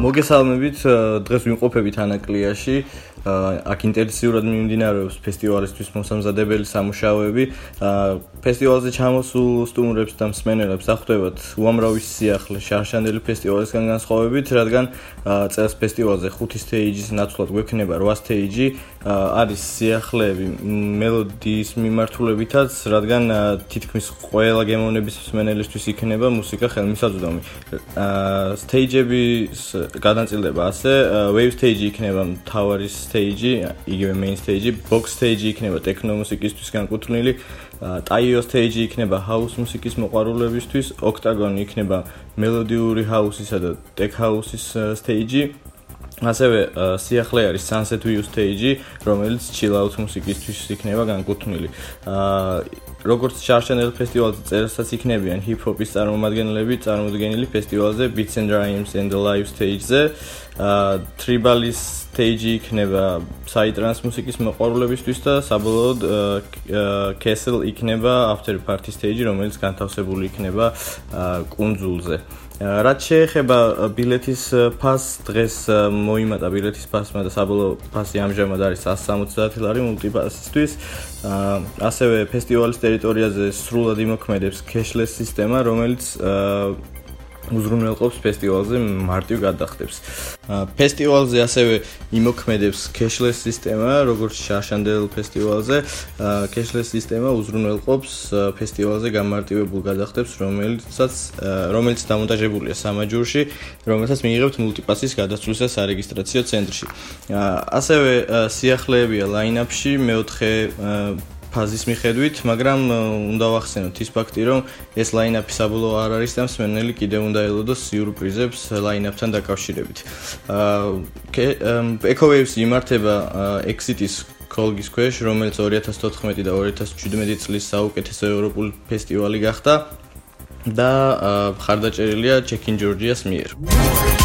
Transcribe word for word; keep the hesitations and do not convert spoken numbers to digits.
მოგესალმებით, დღეს ვიმყოფებით ანაკლიაში. Აქ ინტენსიურად მიმდინარეობს ფესტივალისთვის მოსამზადებელი სამუშაოები. ფესტივალზე ჩამოსულ სტუმრებს და მსმენელებს ახვდებათ უამრავი სიახლე შარშანდელი ფესტივალისგან განსხვავებით, რადგან წელს ფესტივალზე ხუთი სტეიჯის ნაცვლად გვექნება რვა სტეიჯი. არის სიახლეები მელოდიის მიმართულებითაც, რადგან თითქმის ყველა გემოვნების მსმენელისთვის იქნება მუსიკა ხელმისაწვდომი. სტეიჯების გადანაწილდება ასე, wave stage იქნება მთავარი stage, იგივე main stage, box stage იქნება techno მუსიკისთვის განკუთვნილი, taiyo stage იქნება house მუსიკის მოყვარულებისთვის, octagon იქნება melodიური house-ისა და tech house-ის stage. ასევე სიახლე არის sunset view stage, რომელიც chill out მუსიკისთვის იქნება განკუთვნილი. როგორც შარშანდელ ფესტივალზე წელსაც იქნებიან hip-hop-ის წარმომადგენლები წარმოდგენილი ფესტივალზე Beats and Rhymes and the Live stage-ზე, Tribalis stage იქნება psytrance მუსიკის მოყვარულებისთვის და საბოლოოდ Castle იქნება after party stage, რომელიც განთავსებული იქნება კუნძულზე. რაც შეეხება ბილეთის ფასს, დღეს მოიმატა ბილეთის ფასმა და საბოლოო ფასი ამჟამად არის one hundred seventy dollar მულტიპასისთვის. ასევე ფესტივალის ტერიტორიაზე სრულად იმოქმედებს cashless სისტემა, რომელიც უზრუნველყოფს ფესტივალზე მარტივ გადახდებს. ფესტივალზე ასევე იმოქმედებს cashless სისტემა, როგორც შარშანდელ ფესტივალზე. Cashless სისტემა უზრუნველყოფს ფესტივალზე გამარტივებულ გადახდებს, რომელიცაც რომელიც დამონტაჟებულია სამაჯურში, რომელსაც მიიღებთ მულტიპასის გადაცვლისას სარეგისტრაციო ცენტრში. ასევე სიახლეებია ლაინაპში მეოთხე ფაზის მიხედვით, მაგრამ უნდა ვახსენოთ ის ფაქტი, რომ ეს ლაინაპი საბოლოო არ არის და მსმენელი კიდევ უნდა ელოდოს სიურპრიზებს ლაინაპთან დაკავშირებით. Eco-Waves იმართება Exit-ის კოლგის ქვეშ, რომელიც two thousand fourteen და two thousand seventeen წლის საუკეთესო ევროპული ფესტივალი გახდა და ხარდაჭერილია Check in Georgia-ს მიერ.